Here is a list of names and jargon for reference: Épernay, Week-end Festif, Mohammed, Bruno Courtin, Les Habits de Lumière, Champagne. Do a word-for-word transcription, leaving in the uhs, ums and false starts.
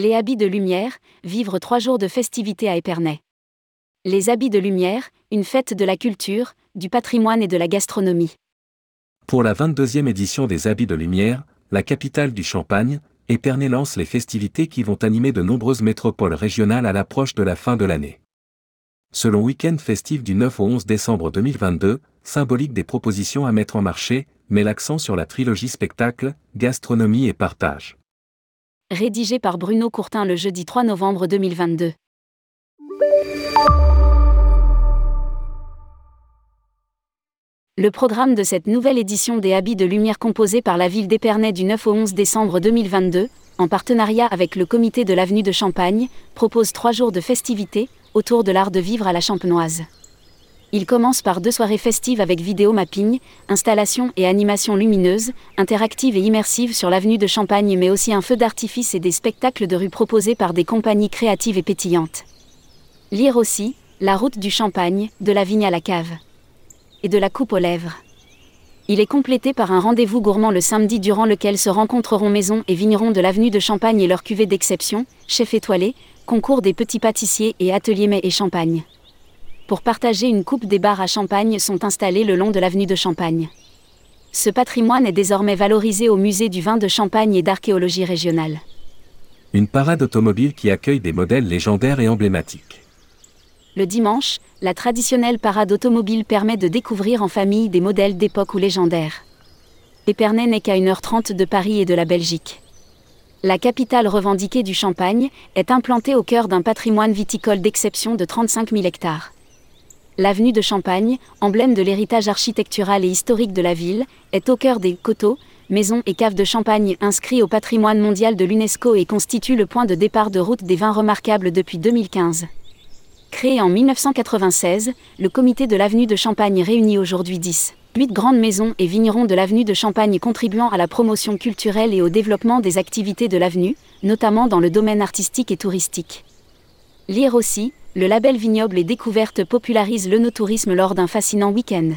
Les Habits de Lumière, vivre trois jours de festivités à Épernay. Les Habits de Lumière, une fête de la culture, du patrimoine et de la gastronomie. Pour la vingt-deuxième édition des Habits de Lumière, la capitale du Champagne, Épernay lance les festivités qui vont animer de nombreuses métropoles régionales à l'approche de la fin de l'année. Selon Week-end Festif du neuf au onze décembre deux mille vingt-deux, symbolique des propositions à mettre en marché, met l'accent sur la trilogie spectacle, gastronomie et partage. Rédigé par Bruno Courtin le jeudi trois novembre deux mille vingt-deux. Le programme de cette nouvelle édition des Habits de Lumière composé par la ville d'Épernay du neuf au onze décembre deux mille vingt-deux, en partenariat avec le comité de l'avenue de Champagne, propose trois jours de festivités, autour de l'art de vivre à la champenoise. Il commence par deux soirées festives avec vidéo mapping, installation et animation lumineuse, interactive et immersive sur l'avenue de Champagne, mais aussi un feu d'artifice et des spectacles de rue proposés par des compagnies créatives et pétillantes. Lire aussi, la route du champagne, de la vigne à la cave. Et de la coupe aux lèvres. Il est complété par un rendez-vous gourmand le samedi durant lequel se rencontreront maisons et vignerons de l'avenue de Champagne et leur cuvée d'exception, chefs étoilés, concours des petits pâtissiers et ateliers mets et champagne. Pour partager une coupe, des bars à champagne sont installés le long de l'avenue de Champagne. Ce patrimoine est désormais valorisé au musée du vin de Champagne et d'archéologie régionale. Une parade automobile qui accueille des modèles légendaires et emblématiques. Le dimanche, la traditionnelle parade automobile permet de découvrir en famille des modèles d'époque ou légendaires. Épernay n'est qu'à une heure trente de Paris et de la Belgique. La capitale revendiquée du Champagne est implantée au cœur d'un patrimoine viticole d'exception de trente-cinq mille hectares. L'avenue de Champagne, emblème de l'héritage architectural et historique de la ville, est au cœur des coteaux, maisons et caves de Champagne inscrits au patrimoine mondial de l'UNESCO et constitue le point de départ de route des vins remarquables depuis deux mille quinze. Créé en mille neuf cent quatre-vingt-seize, le comité de l'avenue de Champagne réunit aujourd'hui dix-huit grandes maisons et vignerons de l'avenue de Champagne contribuant à la promotion culturelle et au développement des activités de l'avenue, notamment dans le domaine artistique et touristique. Lire aussi, le label Vignoble et Découverte popularise l'œnotourisme lors d'un fascinant week-end.